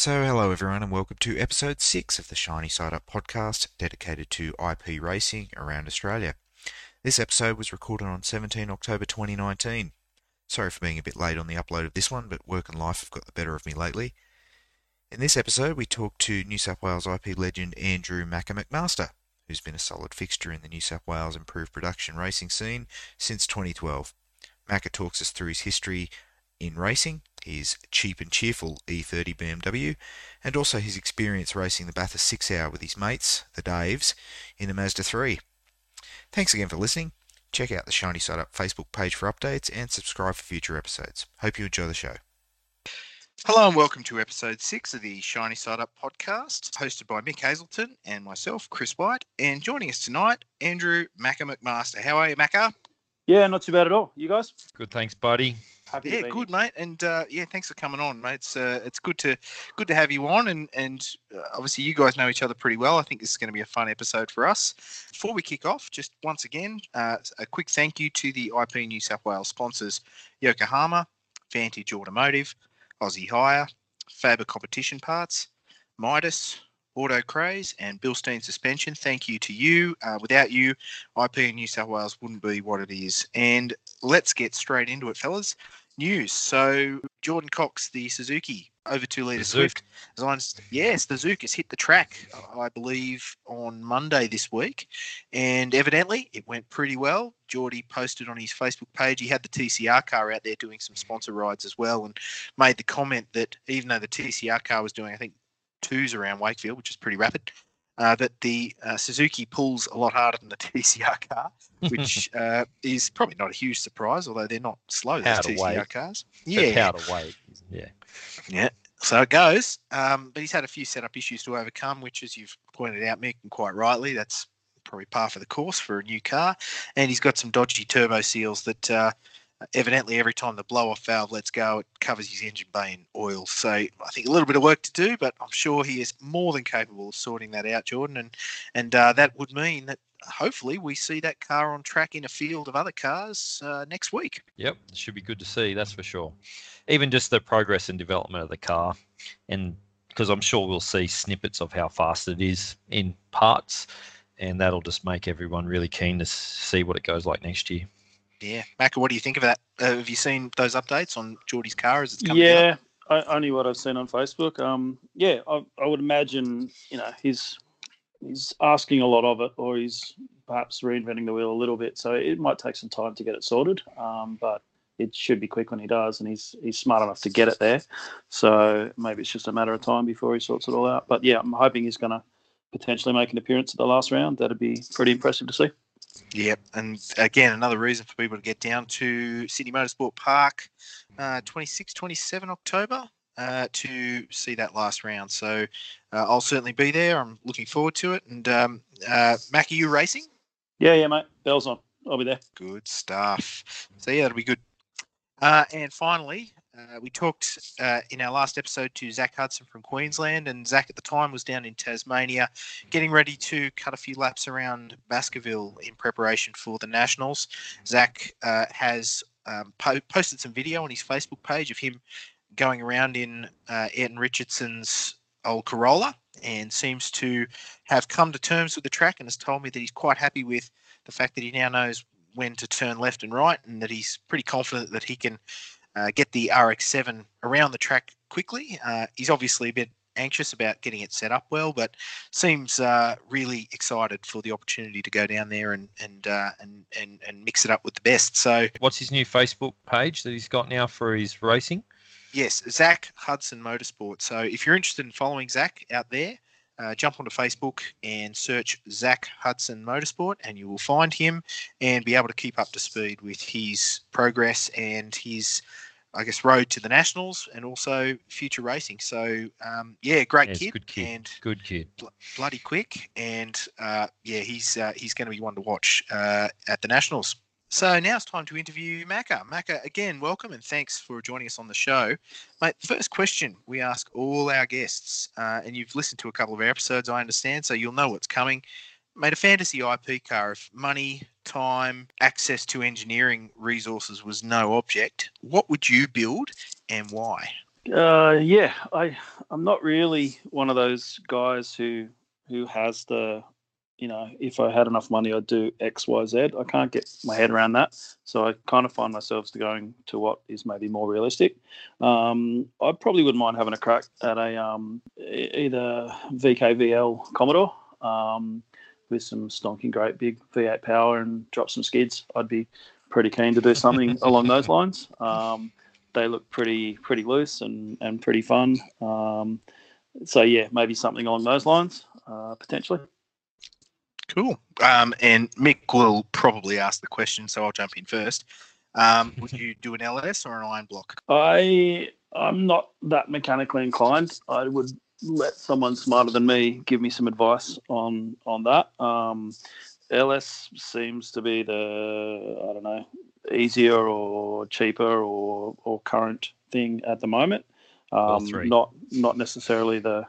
So hello everyone and welcome to episode 6 of the Shiny Side Up podcast dedicated to IP racing around Australia. This episode was recorded on 17 October 2019. Sorry for being a bit late on the upload of this one, but work and life have got the better of me lately. In this episode we talk to New South Wales IP legend Andrew Macca McMaster, who's been a solid fixture in the New South Wales improved production racing scene since 2012. Macca talks us through his history in racing, his cheap and cheerful E30 BMW, and also his experience racing the Bathurst 6 hour with his mates, the Daves, in a Mazda 3. Thanks again for listening. Check out the Shiny Side Up Facebook page for updates and subscribe for future episodes. Hope you enjoy the show. Hello and welcome to episode 6 of the Shiny Side Up podcast, hosted by Mick Hazelton and myself, Chris White, and joining us tonight, Andrew Macca McMaster. How are you, Macca? Yeah, not too bad at all. You guys? Good, thanks, buddy. Happy to be good, mate, and thanks for coming on, mate. It's good to have you on, and obviously you guys know each other pretty well. I think this is going to be a fun episode for us. Before we kick off, just once again, a quick thank you to the IP New South Wales sponsors: Yokohama, Vantage Automotive, Aussie Hire, Faber Competition Parts, Midas, Auto Craze, and Bilstein Suspension. Thank you to you. Without you, IP in New South Wales wouldn't be what it is. And let's get straight into it, fellas. News. So Jordan Cox, the Suzuki over 2 litre Swift. Yes, the Zook has hit the track, I believe, on Monday this week. And evidently, it went pretty well. Geordie posted on his Facebook page, he had the TCR car out there doing some sponsor rides as well, and made the comment that even though the TCR car was doing, I think, twos around Wakefield, which is pretty rapid, that the Suzuki pulls a lot harder than the TCR car, which is probably not a huge surprise, although they're not slow, those TCR cars. Yeah. Power to weight. Yeah. So it goes. But he's had a few setup issues to overcome, which, as you've pointed out, Mick, and quite rightly, that's probably par for the course for a new car. And he's got some dodgy turbo seals that evidently every time the blow-off valve lets go, it covers his engine bay in oil. So I think a little bit of work to do, but I'm sure he is more than capable of sorting that out, Jordan. And that would mean that hopefully we see that car on track in a field of other cars next week. Yep, it should be good to see, that's for sure. Even just the progress and development of the car, and because I'm sure we'll see snippets of how fast it is in parts, and that'll just make everyone really keen to see what it goes like next year. Yeah. Macca, what do you think of that? Have you seen those updates on Geordie's car as it's coming out? Yeah, only what I've seen on Facebook. I would imagine, he's asking a lot of it, or he's perhaps reinventing the wheel a little bit. So it might take some time to get it sorted, but it should be quick when he does, and he's smart enough to get it there. So maybe it's just a matter of time before he sorts it all out. But, yeah, I'm hoping he's going to potentially make an appearance at the last round. That'd be pretty impressive to see. Yep, and again, another reason for people to get down to Sydney Motorsport Park, 26, 27 October, to see that last round. So I'll certainly be there. I'm looking forward to it. And Mac, are you racing? Yeah, mate. Bell's on. I'll be there. Good stuff. So, yeah, it'll be good. And finally, we talked in our last episode to Zach Hudson from Queensland, and Zach at the time was down in Tasmania getting ready to cut a few laps around Baskerville in preparation for the Nationals. Zach has posted some video on his Facebook page of him going around in Ayrton Richardson's old Corolla, and seems to have come to terms with the track and has told me that he's quite happy with the fact that he now knows when to turn left and right, and that he's pretty confident that he can get the RX-7 around the track quickly. He's obviously a bit anxious about getting it set up well, but seems really excited for the opportunity to go down there and mix it up with the best. So, what's his new Facebook page that he's got now for his racing? Yes, Zach Hudson Motorsport. So if you're interested in following Zach out there, jump onto Facebook and search Zach Hudson Motorsport, and you will find him and be able to keep up to speed with his progress and his, I guess, road to the Nationals and also future racing. So, great kid. Good kid. Bloody quick. And, he's going to be one to watch at the Nationals. So now it's time to interview Macca. Macca, again, welcome and thanks for joining us on the show. Mate, first question we ask all our guests, and you've listened to a couple of our episodes, I understand, so you'll know what's coming. Mate, a fantasy IP car, if money, time, access to engineering resources was no object, what would you build and why? Yeah, I'm not really one of those guys who has the, you know, if I had enough money, I'd do X, Y, Z. I can't get my head around that. So I kind of find myself going to what is maybe more realistic. I probably wouldn't mind having a crack at a either VKVL Commodore with some stonking great big V8 power and drop some skids. I'd be pretty keen to do something along those lines. They look pretty loose and pretty fun. So, yeah, maybe something along those lines potentially. Cool. And Mick will probably ask the question, so I'll jump in first. Would you do an LS or an iron block? I'm not that mechanically inclined. I would let someone smarter than me give me some advice on that. LS seems to be the, I don't know, easier or cheaper or current thing at the moment. Not necessarily the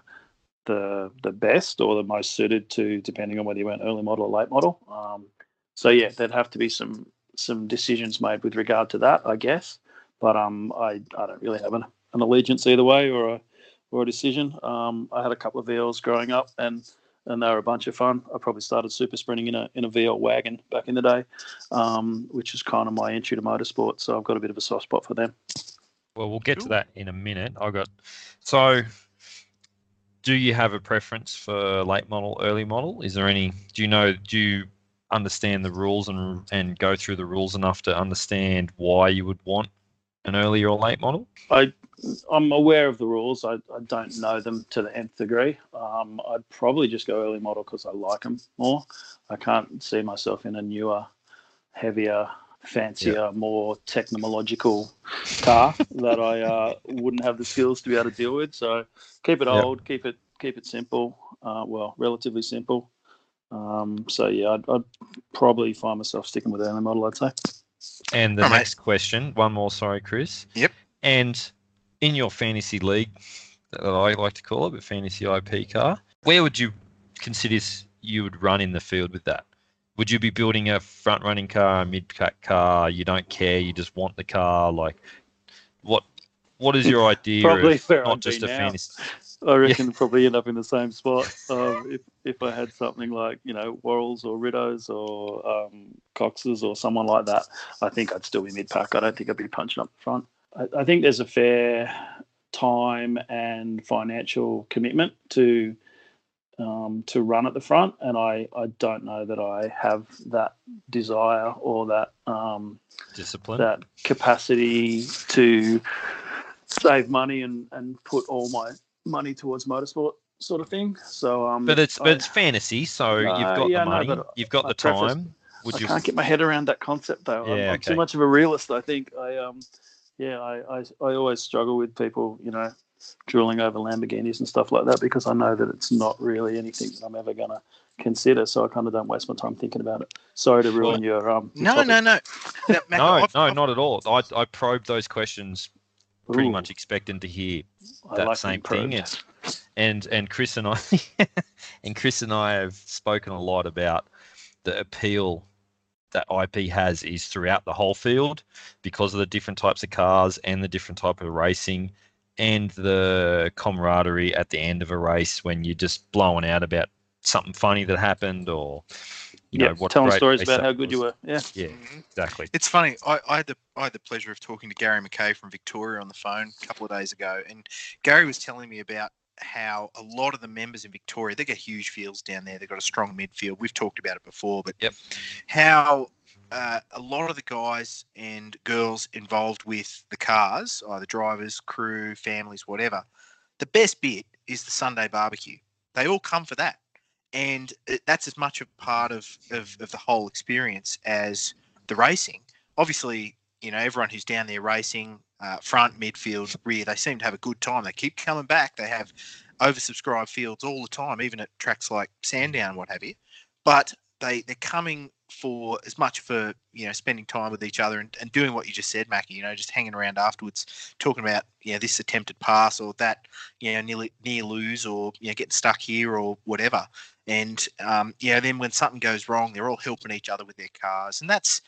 best or the most suited to, depending on whether you went early model or late model. So yeah, there'd have to be some decisions made with regard to that, I guess. But I don't really have an allegiance either way or a decision. I had a couple of VLs growing up and they were a bunch of fun. I probably started super sprinting in a VL wagon back in the day, which is kind of my entry to motorsport. So I've got a bit of a soft spot for them. Well, we'll get to that in a minute. Do you have a preference for late model, early model? Is there any? Do you understand the rules and go through the rules enough to understand why you would want an early or late model? I'm aware of the rules. I don't know them to the nth degree. I'd probably just go early model because I like them more. I can't see myself in a newer, heavier, fancier, more technological car that I wouldn't have the skills to be able to deal with. So keep it old, keep it simple, relatively simple. I'd probably find myself sticking with the early model, I'd say. And the next question, one more, sorry, Chris. Yep. And in your fantasy league, that I like to call it, but fantasy IP car, where would you consider you would run in the field with that? Would you be building a front-running car, a mid-cut car? You don't care. You just want the car. Like, what is your idea? Probably fair. Not just a fantasy. I reckon probably end up in the same spot if I had something like, you know, Worrells or Riddos or Coxes or someone like that. I think I'd still be mid-pack. I don't think I'd be punching up the front. I think there's a fair time and financial commitment to run at the front, and I don't know that I have that desire or that discipline, that capacity to save money and put all my money towards motorsport sort of thing. So, it's fantasy. So you've got the money, you've got the time. I can't get my head around that concept though. I'm too much of a realist. I think I always struggle with people, you know, drooling over Lamborghinis and stuff like that, because I know that it's not really anything that I'm ever going to consider, so I kind of don't waste my time thinking about it. Sorry to ruin your No, no, not at all. I probed those questions pretty much expecting to hear that same thing. And Chris and I have spoken a lot about the appeal that IP has is throughout the whole field because of the different types of cars and the different type of racing, and the camaraderie at the end of a race when you're just blowing out about something funny that happened, or you know, what telling stories about how good you were. Yeah, exactly. It's funny. I had the pleasure of talking to Gary McKay from Victoria on the phone a couple of days ago, and Gary was telling me about how a lot of the members in Victoria, they got huge fields down there. They've got a strong midfield. We've talked about it before, but how a lot of the guys and girls involved with the cars, either drivers, crew, families, whatever, the best bit is the Sunday barbecue. They all come for that. And that's as much a part of the whole experience as the racing. Obviously, you know, everyone who's down there racing, front, midfield, rear, they seem to have a good time. They keep coming back. They have oversubscribed fields all the time, even at tracks like Sandown, what have you. But they're coming for as much for, you know, spending time with each other and doing what you just said, Macca, you know, just hanging around afterwards, talking about, you know, this attempted pass or that, you know, near lose, or, you know, getting stuck here or whatever. And, you know, then when something goes wrong, they're all helping each other with their cars. And that's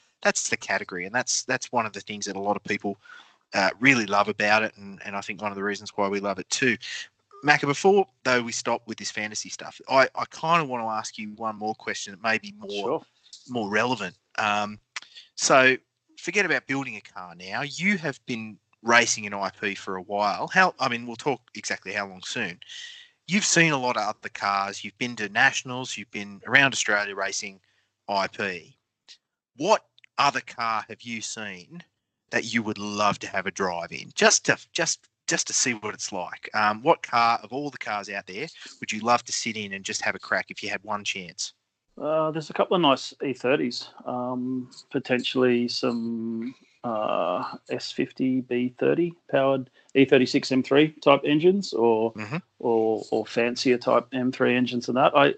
the category. And that's one of the things that a lot of people really love about it, and I think one of the reasons why we love it too. Macca, before though we stop with this fantasy stuff, I kind of want to ask you one more question that may be more relevant. So forget about building a car now. You have been racing in IP for a while. We'll talk exactly how long soon. You've seen a lot of other cars. You've been to nationals. You've been around Australia racing IP. What other car have you seen that you would love to have a drive in, just to see what it's like? What car of all the cars out there would you love to sit in and just have a crack if you had one chance? There's a couple of nice E30s, potentially some S50 B30 powered E36 M3 type engines, or mm-hmm. or fancier type M3 engines than that. I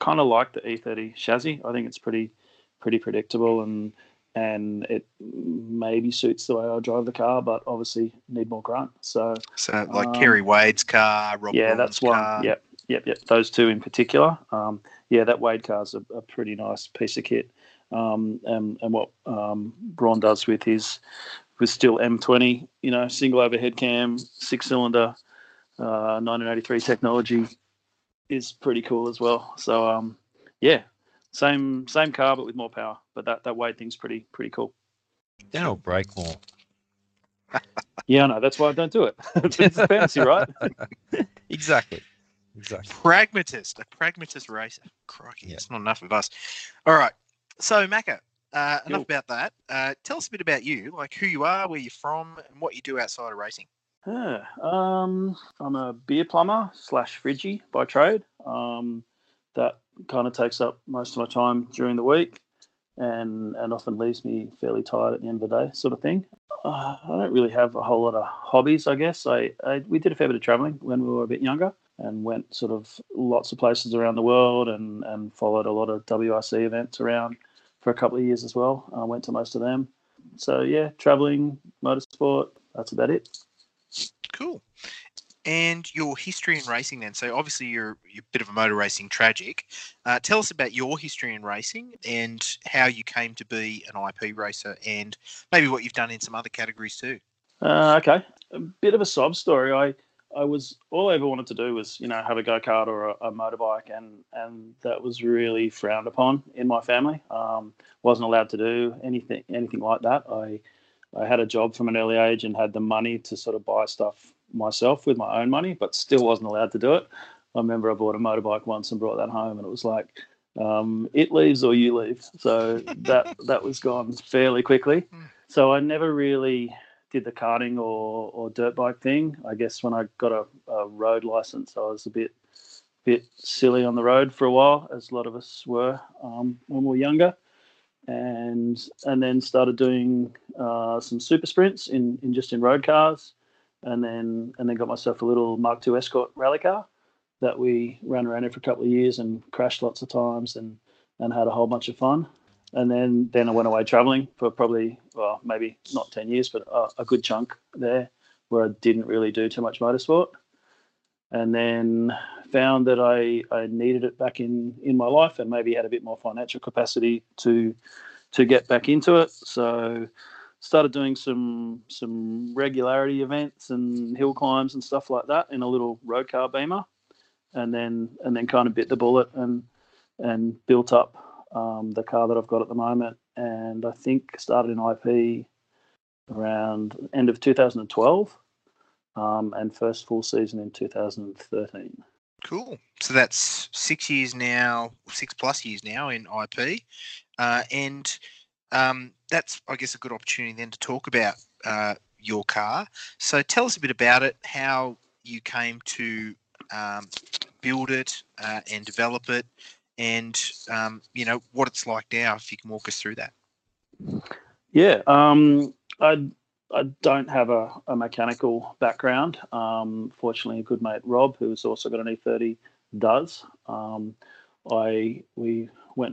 kind of like the E30 chassis. I think it's pretty predictable and it maybe suits the way I drive the car, but obviously need more grunt. So like Kerry Wade's car, Rob Neal's car. One. Yep. Those two in particular. That Wade car's a pretty nice piece of kit. And what Braun does with his still M20, single overhead cam, 6-cylinder, 1983 technology is pretty cool as well. So same car but with more power. But that Wade thing's pretty cool. Then it'll break more. Yeah, I know. That's why I don't do it. It's fancy, right? Exactly. A pragmatist racer. Crikey, it's not enough of us. All right. So, Macca, enough about that. Tell us a bit about you, like who you are, where you're from, and what you do outside of racing. Yeah, I'm a beer plumber / fridgie by trade. That kind of takes up most of my time during the week and often leaves me fairly tired at the end of the day sort of thing. I don't really have a whole lot of hobbies, I guess. We did a fair bit of travelling when we were a bit younger and went sort of lots of places around the world and followed a lot of WRC events around for a couple of years as well. I went to most of them. So, travelling, motorsport, that's about it. Cool. And your history in racing then. So obviously you're a bit of a motor racing tragic. Tell us about your history in racing and how you came to be an IP racer and maybe what you've done in some other categories too. Okay. A bit of a sob story. All I ever wanted to do was, have a go-kart or a motorbike, and that was really frowned upon in my family. Wasn't allowed to do anything like that. I had a job from an early age and had the money to sort of buy stuff myself with my own money, but still wasn't allowed to do it. I remember I bought a motorbike once and brought that home, and it was like, it leaves or you leave. So that was gone fairly quickly. So I never really did the karting or dirt bike thing. I guess when I got a road license, I was a bit silly on the road for a while, as a lot of us were when we were younger. And then started doing some super sprints in road cars, and then got myself a little Mark II Escort rally car that we ran around in for a couple of years and crashed lots of times and had a whole bunch of fun. And then I went away travelling for probably, well, maybe not 10 years, but a good chunk there where I didn't really do too much motorsport. And then found that I needed it back in my life and maybe had a bit more financial capacity to get back into it. So started doing some regularity events and hill climbs and stuff like that in a little road car beamer, and then kind of bit the bullet and built up the car that I've got at the moment. And I think started in IP around end of 2012. And first full season in 2013. Cool. So that's 6 plus years now in IP. And that's, I guess, a good opportunity then to talk about your car. So tell us a bit about it, how you came to build it and develop it and, what it's like now, if you can walk us through that. Yeah. I don't have a mechanical background. Fortunately, a good mate, Rob, who's also got an E30, does. We went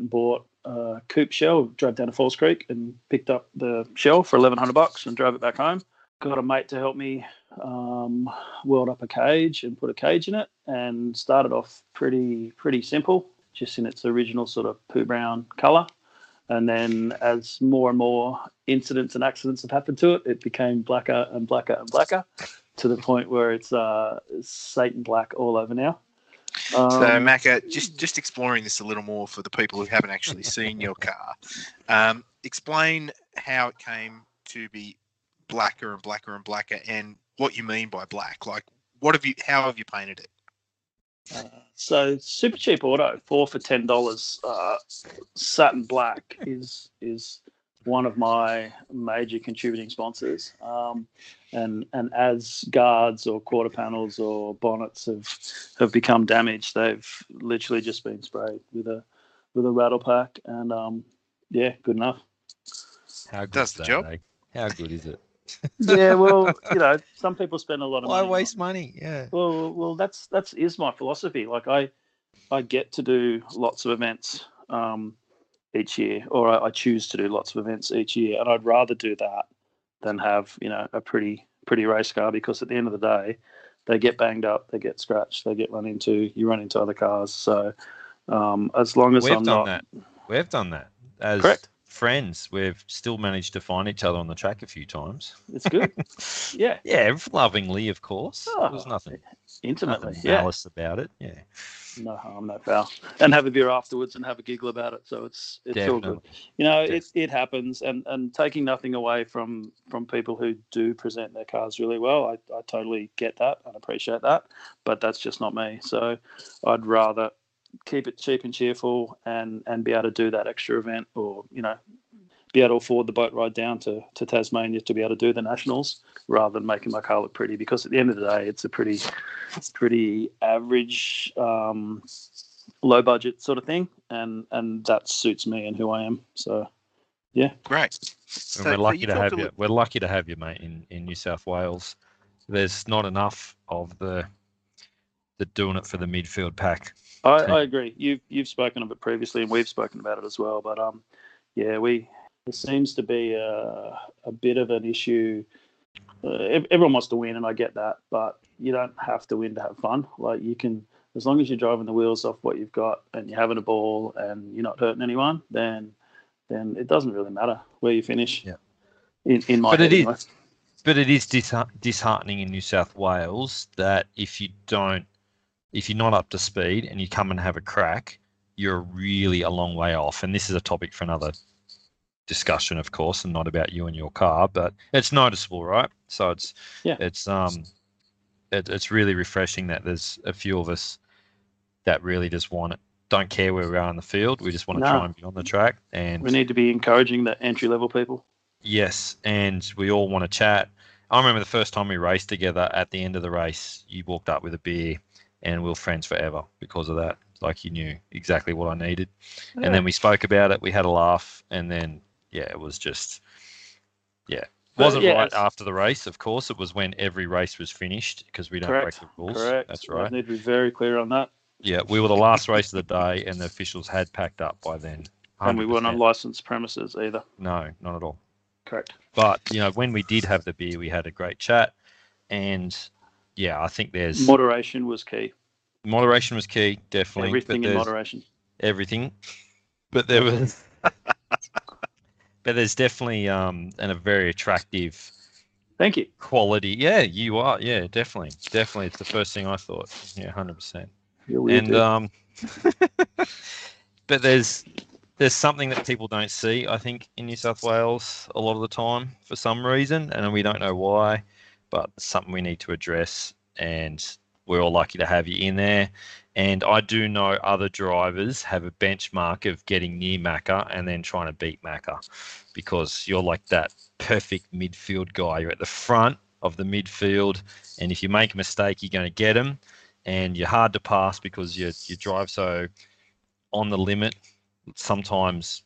and bought a coupe shell, drove down to Falls Creek and picked up the shell for $1,100 and drove it back home. Got a mate to help me weld up a cage and put a cage in it, and started off pretty simple, just in its original sort of poo brown colour. And then as more and more incidents and accidents have happened to it, it became blacker and blacker and blacker to the point where it's Satan black all over now. So, Macca, just exploring this a little more for the people who haven't actually seen your car, explain how it came to be blacker and blacker and blacker and what you mean by black. Like, how have you painted it? So Supercheap Auto, 4 for $10, satin black is one of my major contributing sponsors. And as guards or quarter panels or bonnets have become damaged, they've literally just been sprayed with a rattle pack. And yeah, good enough. How good does the job? Egg? How good is it? Yeah, well, you know, some people spend a lot of money. I waste money, yeah. Well, that's my philosophy. Like, I get to do lots of events each year, or I choose to do lots of events each year, and I'd rather do that than have, you know, a pretty race car, because at the end of the day, they get banged up, they get scratched, they get run into, you run into other cars. So as long as We've done that. As correct. Friends, we've still managed to find each other on the track a few times. It's good. Yeah. Yeah, lovingly, of course. Oh, there was nothing intimately malice about it. Yeah. No harm, no foul. And have a beer afterwards and have a giggle about it. So it's all good. You know, it happens, and taking nothing away from people who do present their cars really well. I totally get that and appreciate that. But that's just not me. So I'd rather keep it cheap and cheerful and be able to do that extra event, or, you know, be able to afford the boat ride down to Tasmania to be able to do the nationals, rather than making my car look pretty, because at the end of the day, it's a pretty average, low budget sort of thing. And that suits me and who I am. So, yeah. Great. So, and we're lucky to have you, mate, in New South Wales. There's not enough of the doing it for the midfield pack. I agree. You've spoken of it previously, and we've spoken about it as well. But yeah, there seems to be a bit of an issue. Everyone wants to win, and I get that. But you don't have to win to have fun. Like, you can, as long as you're driving the wheels off what you've got, and you're having a ball, and you're not hurting anyone, then it doesn't really matter where you finish. Yeah. In my head, anyway. But it is disheartening in New South Wales that if you're not up to speed and you come and have a crack, you're really a long way off. And this is a topic for another discussion, of course, and not about you and your car, but it's noticeable, right? So it's really refreshing that there's a few of us that really just want it. Don't care where we are in the field. We just want to try and be on the track. And we need to be encouraging the entry-level people. Yes, and we all want to chat. I remember the first time we raced together, at the end of the race, you walked up with a beer, and we were friends forever because of that. Like, you knew exactly what I needed. Yeah. And then we spoke about it. We had a laugh. And then, yeah, it was just, yeah. It wasn't right after the race, of course. It was when every race was finished, because we don't break the rules. Correct. That's right. I need to be very clear on that. Yeah, we were the last race of the day, and the officials had packed up by then. 100%. And we weren't on licensed premises either. No, not at all. Correct. But, you know, when we did have the beer, we had a great chat. And... yeah, I think there's... moderation was key. Moderation was key, definitely. Everything in moderation. Everything. But there was... but there's definitely a very attractive... thank you. ...quality. Yeah, you are. Yeah, definitely. Definitely. It's the first thing I thought. Yeah, 100%. You're weird, dude. But there's something that people don't see, I think, in New South Wales a lot of the time for some reason, and we don't know why. But something we need to address, and we're all lucky to have you in there. And I do know other drivers have a benchmark of getting near Macca and then trying to beat Macca, because you're like that perfect midfield guy. You're at the front of the midfield, and if you make a mistake, you're going to get them, and you're hard to pass because you drive so on the limit, sometimes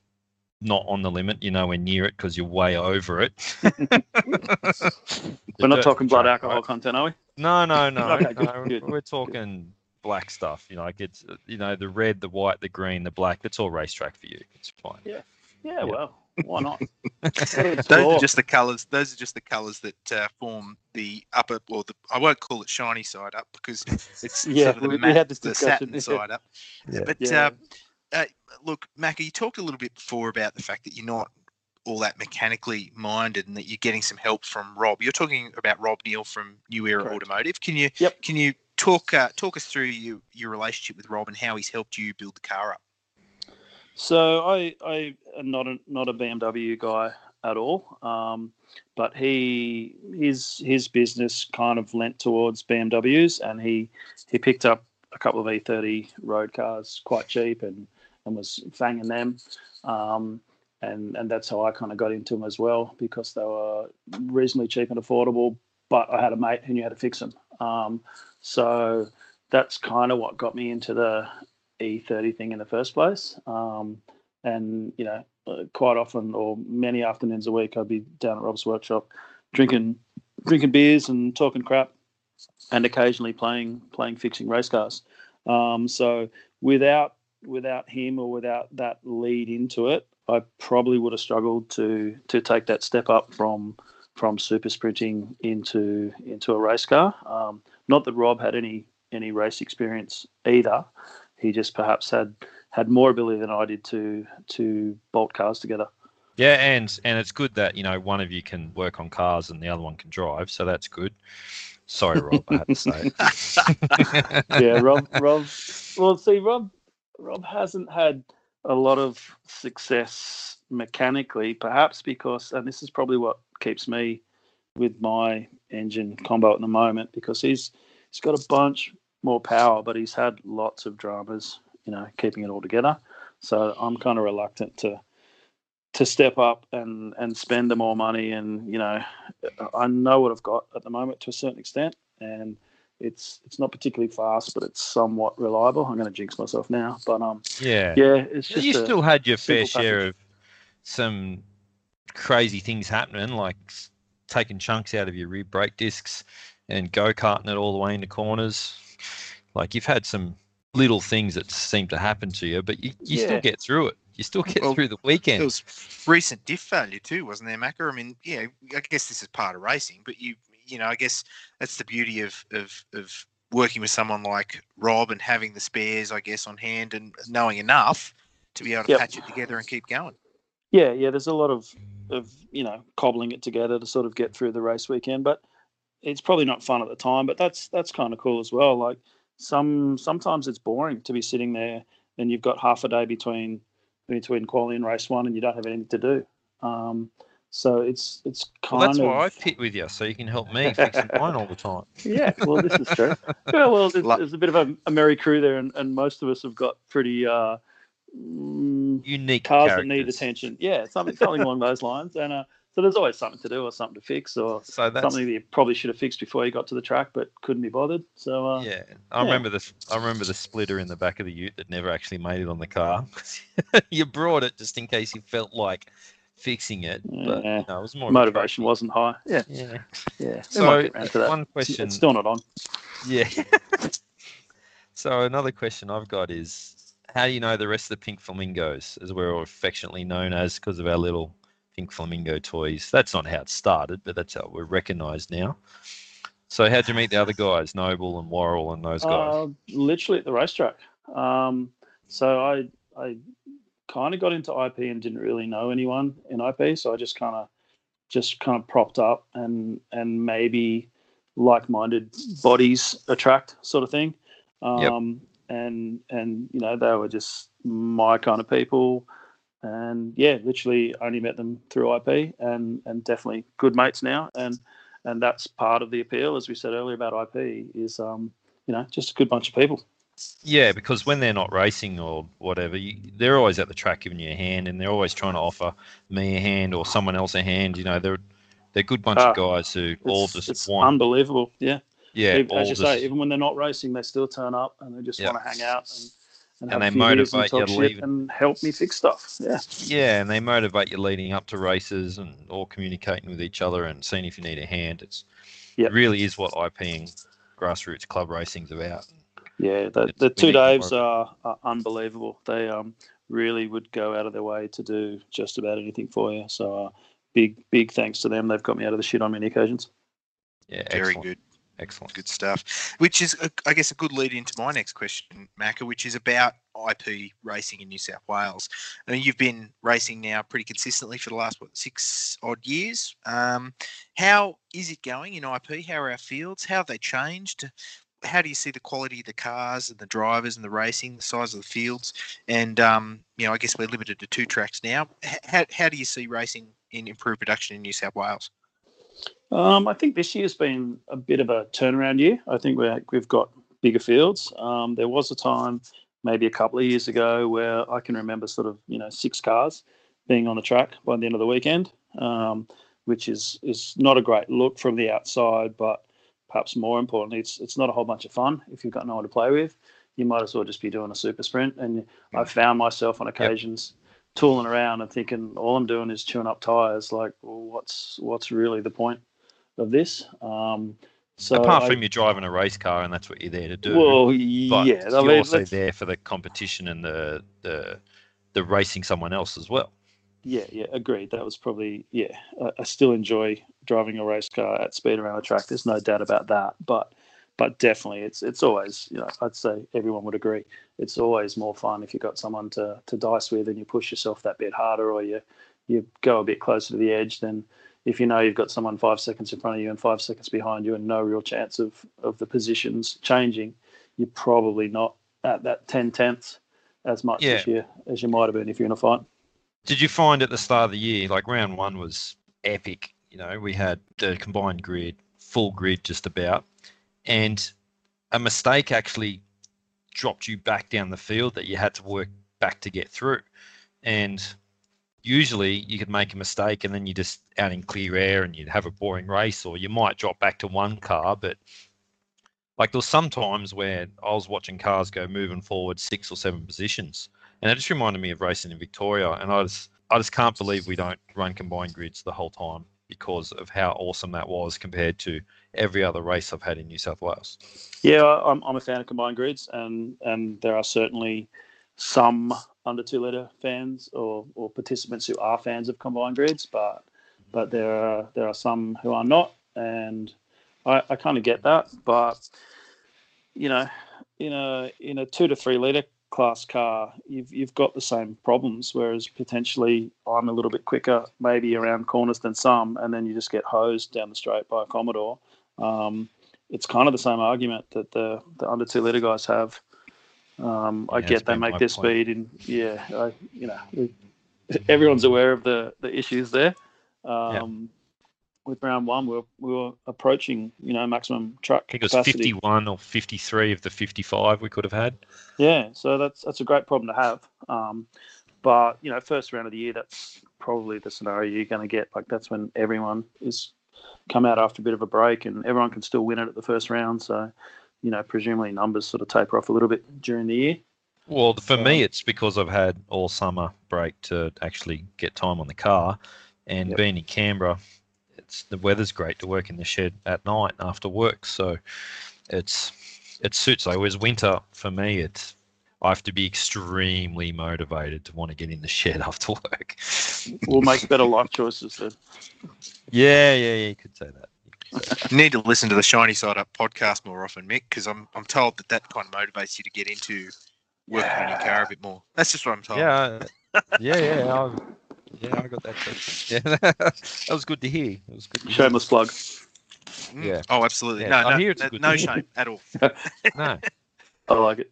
not on the limit, you're nowhere near it because you're way over it. We're not talking blood alcohol content, are we? No. Okay, good. We're talking black stuff. You know, like, it's, you know, the red, the white, the green, the black. That's all racetrack for you. It's fine. Yeah. Well, why not? Those are just the colours. Those are just the colours that form the upper, or the, I won't call it shiny side up, because it's sort of the satin side up. Yeah. But Look, Macca, you talked a little bit before about the fact that you're not all that mechanically minded and that you're getting some help from Rob. You're talking about Rob Neal from New Era Correct. Automotive. Can you talk us through your relationship with Rob and how he's helped you build the car up? So I am not a BMW guy at all, but his business kind of lent towards BMWs, and he picked up a couple of E30 road cars quite cheap and was fanging them. And that's how I kind of got into them as well, because they were reasonably cheap and affordable, but I had a mate who knew how to fix them. So that's kind of what got me into the E30 thing in the first place. And, you know, quite often or many afternoons a week, I'd be down at Rob's workshop drinking beers and talking crap and occasionally playing fixing race cars. So without him or without that lead into it, I probably would have struggled to take that step up from super sprinting into a race car. Not that Rob had any race experience either. He just perhaps had more ability than I did to bolt cars together. Yeah, and it's good that, you know, one of you can work on cars and the other one can drive, so that's good. Sorry, Rob, I had to say it. Yeah, Rob. Well, see, Rob hasn't had a lot of success mechanically, perhaps because, and this is probably what keeps me with my engine combo at the moment, because he's got a bunch more power, but he's had lots of dramas, you know, keeping it all together. So I'm kind of reluctant to step up and spend the more money, and, you know, I know what I've got at the moment to a certain extent, and it's not particularly fast, but it's somewhat reliable. I'm going to jinx myself now, but yeah, it's just you still had your fair share of some crazy things happening, like taking chunks out of your rear brake discs and go-karting it all the way into corners. Like, you've had some little things that seem to happen to you, but you still get through it. You still get through the weekend. There was recent diff failure too, wasn't there, Macca? I mean, yeah, I guess this is part of racing, but you know, I guess that's the beauty of working with someone like Rob and having the spares, I guess, on hand and knowing enough to be able to patch it together and keep going. Yeah, there's a lot of you know, cobbling it together to sort of get through the race weekend, but it's probably not fun at the time, but that's kind of cool as well. Like, sometimes it's boring to be sitting there and you've got half a day between quali and race one and you don't have anything to do. So it's kind of... Well, that's why I pit with you, so you can help me fix mine all the time. Yeah, well, this is true. Yeah, well, it's a bit of a merry crew there, and most of us have got pretty... unique cars characters that need attention. Yeah, something along those lines. And so there's always something to do or something to fix or something that you probably should have fixed before you got to the track but couldn't be bothered. So I remember the splitter in the back of the ute that never actually made it on the car. You brought it just in case you felt like fixing it, but you know, it was more motivation wasn't high. Yeah. So one question. It's still not on. Yeah. So another question I've got is, how do you know the rest of the Pink Flamingos, as we're all affectionately known as, because of our little Pink Flamingo toys? That's not how it started, but that's how we're recognised now. So how'd you meet the other guys, Noble and Worrell and those guys? Literally at the racetrack. So I kind of got into IP and didn't really know anyone in IP, so I just kind of propped up and maybe like-minded bodies attract sort of thing. Yep. And you know, they were just my kind of people, and yeah, literally only met them through IP, and definitely good mates now, and that's part of the appeal, as we said earlier about IP, is you know, just a good bunch of people. Yeah, because when they're not racing or whatever, they're always at the track giving you a hand, and they're always trying to offer me a hand or someone else a hand. You know, they're a good bunch of guys who all just want. It's unbelievable, yeah. Yeah, as you say, even when they're not racing, they still turn up and they just want to hang out and have they motivate you to leave and help me fix stuff. Yeah, yeah, and they motivate you leading up to races and all communicating with each other and seeing if you need a hand. It really is what IP and grassroots club racing's about. Yeah, the two Daves are unbelievable. They really would go out of their way to do just about anything for you. So big thanks to them. They've got me out of the shit on many occasions. Yeah, very excellent. Good. Excellent. Good stuff. Which is, I guess, a good lead into my next question, Macca, which is about IP racing in New South Wales. I mean, you've been racing now pretty consistently for the last, what, 6 odd years. How is it going in IP? How are our fields? How have they changed? How do you see the quality of the cars and the drivers and the racing, the size of the fields? And, you know, I guess we're limited to 2 tracks now. How do you see racing in improved production in New South Wales? I think this year's been a bit of a turnaround year. I think we've got bigger fields. There was a time maybe a couple of years ago where I can remember sort of, 6 cars being on a track by the end of the weekend, which is not a great look from the outside, but perhaps more importantly, it's not a whole bunch of fun. If you've got no one to play with, you might as well just be doing a super sprint. And I found myself on occasions tooling around and thinking, all I'm doing is chewing up tires. Like, well, what's really the point of this? Apart from you're driving a race car and that's what you're there to do. Well, but yeah. You're also there for the competition and the racing someone else as well. Yeah, agreed. That was probably, I still enjoy driving a race car at speed around a track. There's no doubt about that. But definitely it's always, I'd say everyone would agree, it's always more fun if you've got someone to dice with and you push yourself that bit harder or you go a bit closer to the edge than if you've got someone 5 seconds in front of you and 5 seconds behind you and no real chance of the positions changing. You're probably not at that 10/10 as much as you might have been if you're in a fight. Did you find at the start of the year, like round 1 was epic? We had the combined grid, full grid just about, and a mistake actually dropped you back down the field that you had to work back to get through. And usually you could make a mistake and then you're just out in clear air and you'd have a boring race, or you might drop back to 1 car. But like there was some times where I was watching cars go moving forward 6 or 7 positions. And it just reminded me of racing in Victoria, and I just can't believe we don't run combined grids the whole time because of how awesome that was compared to every other race I've had in New South Wales. Yeah, I'm a fan of combined grids, and there are certainly some under 2 litre fans or participants who are fans of combined grids, but there are some who are not, and I kind of get that. But in a 2 to 3 litre class car, you've got the same problems, whereas potentially I'm a little bit quicker maybe around corners than some, and then you just get hosed down the straight by a Commodore. It's kind of the same argument that the under 2 litre guys have. I get they make their speed in, everyone's aware of the issues there. With round 1, we were approaching, maximum truck capacity. I think it was 51 or 53 of the 55 we could have had. Yeah, so that's a great problem to have. But, first round of the year, that's probably the scenario you're going to get. Like, that's when everyone is come out after a bit of a break and everyone can still win it at the first round. So, presumably numbers sort of taper off a little bit during the year. Well, for me, it's because I've had all summer break to actually get time on the car and being in Canberra. The weather's great to work in the shed at night after work, so it suits. Like, whereas winter for me, I have to be extremely motivated to want to get in the shed after work. We'll make better life choices then. Yeah, you could say that. You need to listen to the Shiny Side Up podcast more often, Mick, because I'm told that kind of motivates you to get into working on your car a bit more. That's just what I'm told. Yeah. I got that. That was good to hear. It was good to hear. Shameless plug. Yeah. Oh, absolutely. Yeah. No shame at all. No. I like it.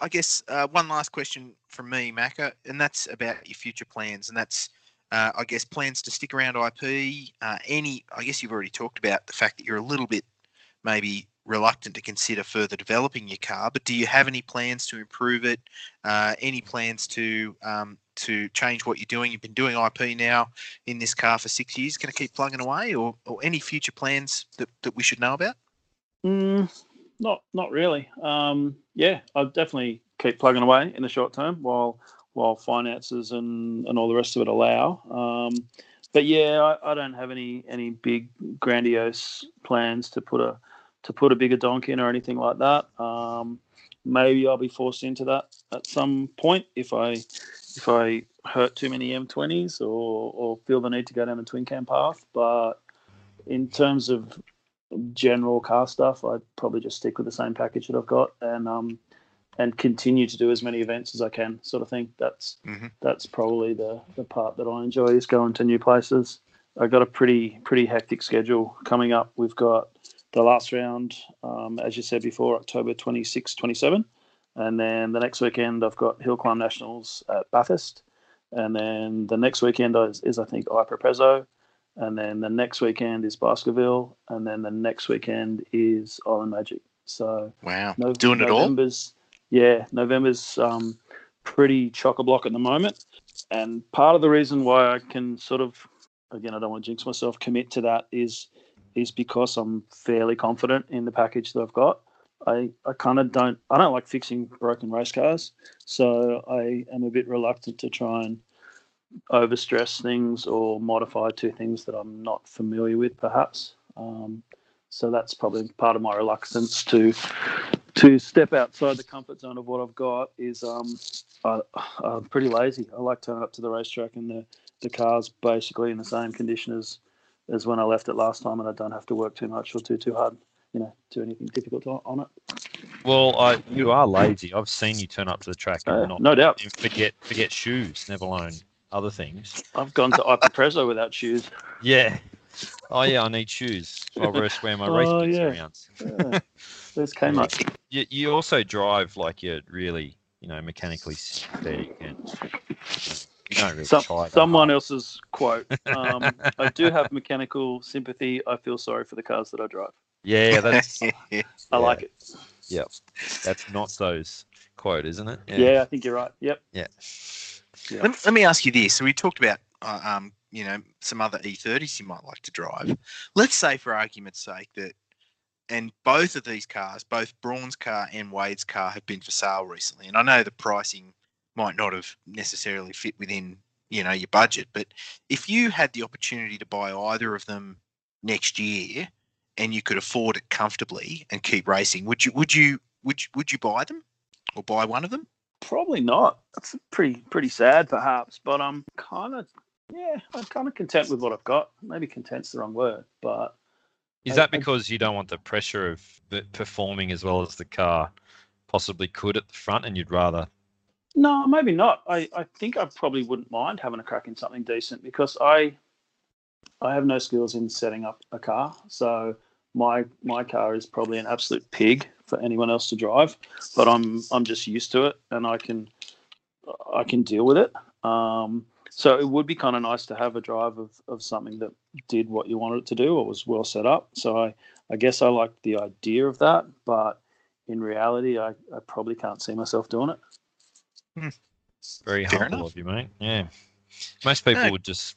I guess one last question from me, Macca, and that's about your future plans, and that's, I guess, plans to stick around IP. I guess you've already talked about the fact that you're a little bit maybe reluctant to consider further developing your car, but do you have any plans to improve it? Any plans to change what you're doing? You've been doing IP now in this car for 6 years. Going to keep plugging away, or any future plans that we should know about? Not really. I'll definitely keep plugging away in the short term while finances and all the rest of it allow. But I don't have any big grandiose plans to put a bigger donk in or anything like that. Maybe I'll be forced into that at some point if I hurt too many M20s or feel the need to go down the twin cam path. But in terms of general car stuff, I'd probably just stick with the same package that I've got and continue to do as many events as I can, sort of thing. That's probably the part that I enjoy, is going to new places. I've got a pretty hectic schedule coming up. We've got the last round, as you said before, October 26, 27. And then the next weekend, I've got Hill Climb Nationals at Bathurst. And then the next weekend is I think, Iper Prezzo. And then the next weekend is Baskerville. And then the next weekend is Island Magic. So wow, doing it all? Yeah, November's pretty chock-a-block at the moment. And part of the reason why I can sort of, again, I don't want to jinx myself, commit to that is because I'm fairly confident in the package that I've got. I don't like fixing broken race cars, so I am a bit reluctant to try and overstress things or modify to things that I'm not familiar with, perhaps. So that's probably part of my reluctance to step outside the comfort zone of what I've got. Is I'm pretty lazy. I like turning up to the racetrack and the car's basically in the same condition as when I left it last time, and I don't have to work too much or too hard, do anything difficult on it. Well, you are lazy. I've seen you turn up to the track and no doubt. And forget shoes, never alone other things. I've gone to Iper Prezzo without shoes. Yeah. Oh, yeah, I need shoes. So I'll wear my race boots around. Yeah. There's Kmart. You also drive like you're really, mechanically synthetic and... Really someone else's quote. I do have mechanical sympathy. I feel sorry for the cars that I drive. Yeah, that's. I like it. Yep, that's not those quote, isn't it? Yeah, I think you're right. Yep. Yeah. Let me ask you this. So we talked about, some other E30s you might like to drive. Let's say, for argument's sake, that, and both of these cars, both Braun's car and Wade's car, have been for sale recently, and I know the pricing might not have necessarily fit within, your budget. But if you had the opportunity to buy either of them next year and you could afford it comfortably and keep racing, would you buy them or buy one of them? Probably not. That's pretty sad, perhaps. But I'm kind of content with what I've got. Maybe content's the wrong word, but is that because you don't want the pressure of performing as well as the car possibly could at the front, and you'd rather? No, maybe not. I think I probably wouldn't mind having a crack in something decent, because I have no skills in setting up a car. So my car is probably an absolute pig for anyone else to drive, but I'm just used to it and I can deal with it. So it would be kind of nice to have a drive of something that did what you wanted it to do or was well set up. So I guess I like the idea of that, but in reality, I probably can't see myself doing it. Very fair humble enough of you, mate. Yeah, most people would just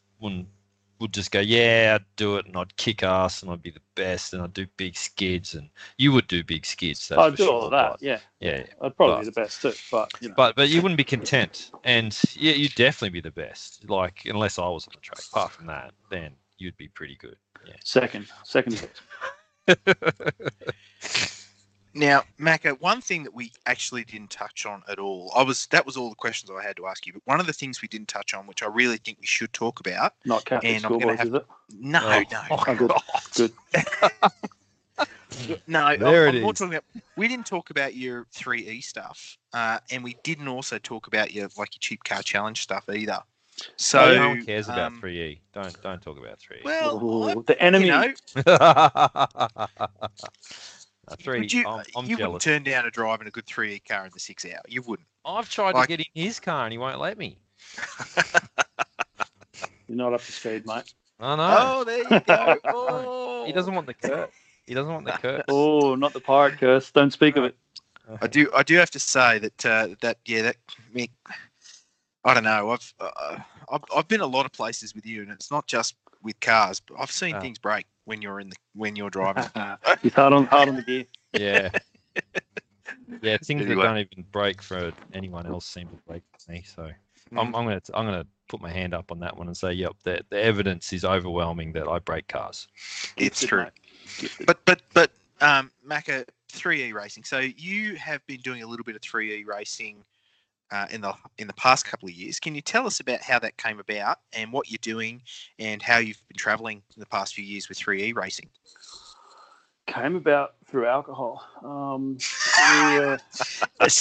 go, yeah, I'd do it, and I'd kick ass, and I'd be the best, and I'd do big skids, and you would do big skids. I'd do all of that. Yeah. I'd probably be the best too, but you wouldn't be content, and yeah, you'd definitely be the best. Like unless I was on the track. Apart from that, then you'd be pretty good. Yeah. Second. Now, Macca, one thing that we actually didn't touch on at all, that was all the questions I had to ask you, but one of the things we didn't touch on, which I really think we should talk about. Not Catholic schoolboys, is it? No. Oh, good. No, there I'm more talking about, we didn't talk about your 3E stuff, and we didn't also talk about your cheap car challenge stuff either. So no one cares about 3E. Don't talk about 3E. Well, the enemy. You wouldn't turn down a drive in a good 3E car in the 6 hour. You wouldn't. I've tried to get in his car and he won't let me. You're not up to speed, mate. I know. Oh, there you go. He doesn't want the curse. Oh, not the pirate curse. Don't speak of it. I do have to say that Mick, I don't know. I've been a lot of places with you, and it's not just with cars, but I've seen things break when you're driving. It's hard on the gear. Yeah. Yeah, things that don't even break for anyone else seem to break for me. So I'm gonna put my hand up on that one and say, yep, the evidence is overwhelming that I break cars. It's true. But Macca, 3E racing. So you have been doing a little bit of 3E racing in the past couple of years. Can you tell us about how that came about and what you're doing and how you've been travelling in the past few years with 3E racing? came about through alcohol. It's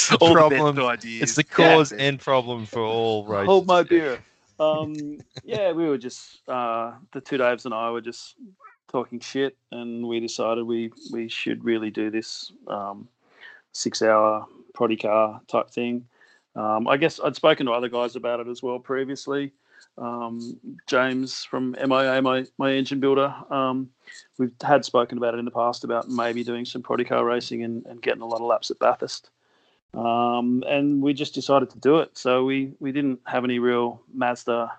the problem. It's the cause and problem for all races. Hold my beer. Yeah, we were just the two Daves and I were just talking shit, and we decided we should really do this 6-hour proddy car type thing. I guess I'd spoken to other guys about it as well previously. James from MIA, my engine builder, we've had spoken about it in the past about maybe doing some proddy car racing and getting a lot of laps at Bathurst. And we just decided to do it. So we didn't have any real Mazda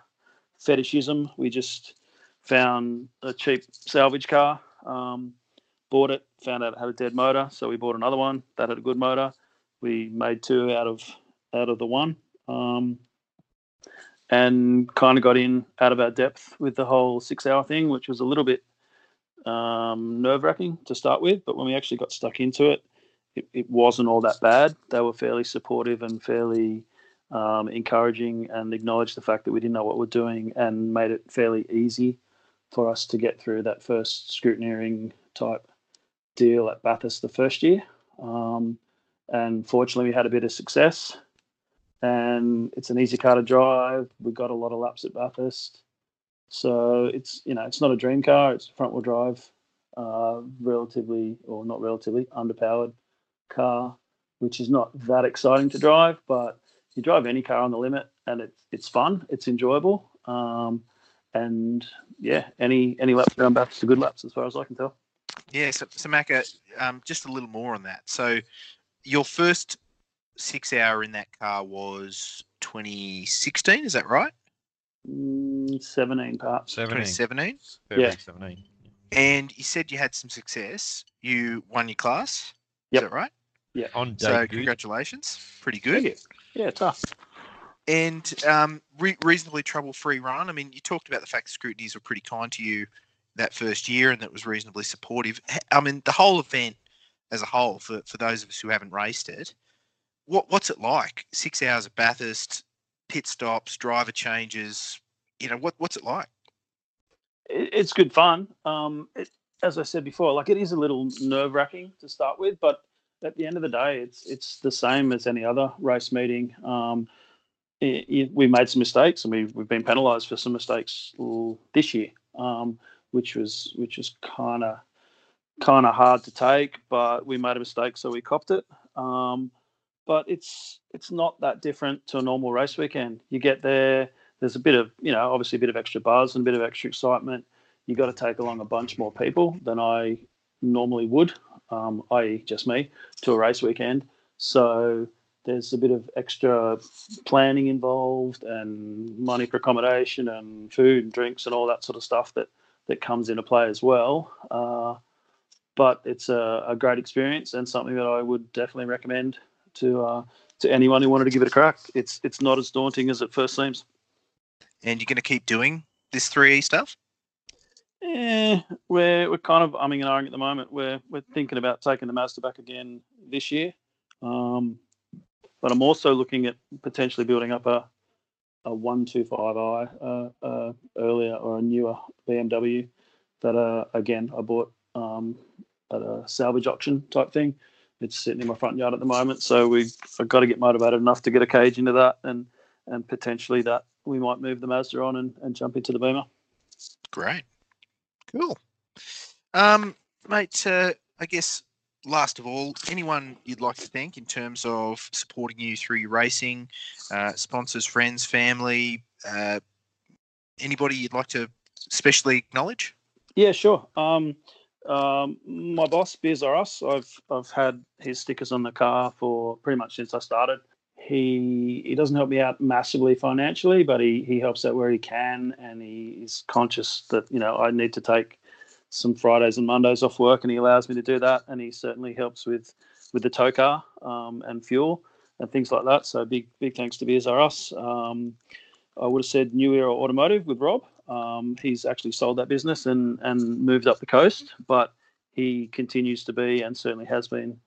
fetishism. We just found a cheap salvage car, bought it, found out it had a dead motor. So we bought another one that had a good motor. We made two out of the one. And kind of got in out of our depth with the whole 6-hour thing, which was a little bit nerve-wracking to start with. But when we actually got stuck into it, it wasn't all that bad. They were fairly supportive and fairly encouraging, and acknowledged the fact that we didn't know what we're doing, and made it fairly easy for us to get through that first scrutineering type deal at Bathurst the first year. And fortunately, we had a bit of success. And it's an easy car to drive. We got a lot of laps at Bathurst, so it's not a dream car. It's front wheel drive, underpowered car, which is not that exciting to drive. But you drive any car on the limit, and it's fun. It's enjoyable. And yeah, any laps around Bathurst are good laps as far as I can tell. Yeah. So Macca, just a little more on that. So your first 6-hour in that car was 2016, is that right? 17 parts. 2017? Yeah. 17. And you said you had some success. You won your class. Yep. Is that right? Yeah. On day. So congratulations. Pretty good. Yeah, tough. And reasonably trouble-free run. I mean, you talked about the fact the scrutineers were pretty kind to you that first year, and that was reasonably supportive. I mean, the whole event as a whole, for those of us who haven't raced it, What's it like? 6 hours at Bathurst, pit stops, driver changes. What's it like? It's good fun. As I said before, it is a little nerve-wracking to start with, but at the end of the day, it's the same as any other race meeting. We made some mistakes, and we've been penalised for some mistakes this year, which was kind of hard to take. But we made a mistake, so we copped it. But it's not that different to a normal race weekend. You get there, there's a bit of, obviously a bit of extra buzz and a bit of extra excitement. You got to take along a bunch more people than I normally would, i.e. just me, to a race weekend. So there's a bit of extra planning involved, and money for accommodation and food and drinks and all that sort of stuff that comes into play as well. But it's a great experience, and something that I would definitely recommend to anyone who wanted to give it a crack. It's not as daunting as it first seems. And you're going to keep doing this 3E stuff? Yeah, we're kind of umming and ahhing at the moment. We're thinking about taking the Mazda back again this year. But I'm also looking at potentially building up a 125i earlier, or a newer BMW that, again, I bought at a salvage auction type thing. It's sitting in my front yard at the moment, so I've got to get motivated enough to get a cage into that, and potentially that we might move the Mazda on and jump into the Beamer. Great. Cool. Mate, I guess last of all, anyone you'd like to thank in terms of supporting you through your racing, sponsors, friends, family, anybody you'd like to especially acknowledge? Yeah, sure. My boss, Beers R Us, I've had his stickers on the car for pretty much since I started. He doesn't help me out massively financially, but he helps out where he can, and he is conscious that I need to take some Fridays and Mondays off work, and he allows me to do that, and he certainly helps with the tow car and fuel and things like that. So big thanks to Beers R Us. I would have said New Era Automotive with Rob. He's actually sold that business and moved up the coast, but he continues to be, and certainly has been,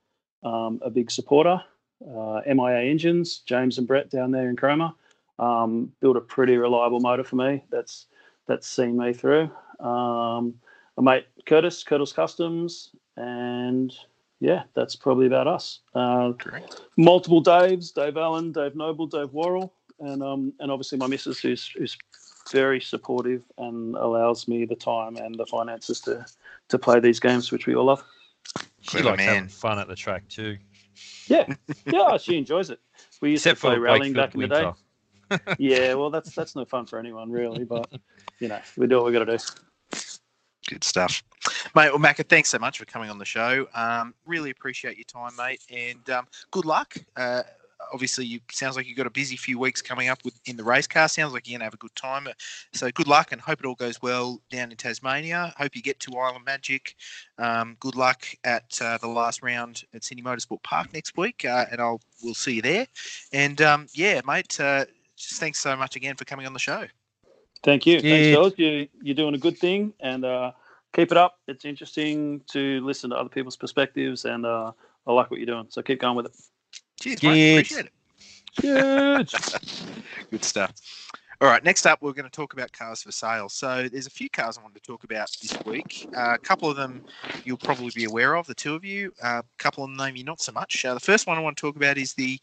a big supporter. MIA Engines, James and Brett down there in Cromer, built a pretty reliable motor for me. That's seen me through. My mate Curtis Customs, And yeah, that's probably about us. Multiple Daves, Dave Allen, Dave Noble, Dave Worrell, and obviously my missus, who's very supportive and allows me the time and the finances to play these games, which we all love. She likes having fun at the track too. Yeah, yeah, she enjoys it. We used to play rallying back in the day. Yeah, well, that's no fun for anyone really, but you know, we do what we got to do. Good stuff, mate. Well, Macca, thanks so much for coming on the show. Really appreciate your time, mate, and good luck. Obviously, sounds like you've got a busy few weeks coming up in the race car. Sounds like you're going to have a good time. So good luck and hope it all goes well down in Tasmania. Hope you get to Island Magic. Good luck at the last round at Sydney Motorsport Park next week, and we'll see you there. And, yeah, mate, just thanks so much again for coming on the show. Thank you. Yeah. Thanks, fellas. You're doing a good thing, and keep it up. It's interesting to listen to other people's perspectives, and I like what you're doing. So keep going with it. Cheers, mate. Appreciate it. Cheers. Good stuff. All right, next up, we're going to talk about cars for sale. So there's a few cars I wanted to talk about this week. A couple of them you'll probably be aware of, the two of you. A couple of them you're not so much. The first one I want to talk about is the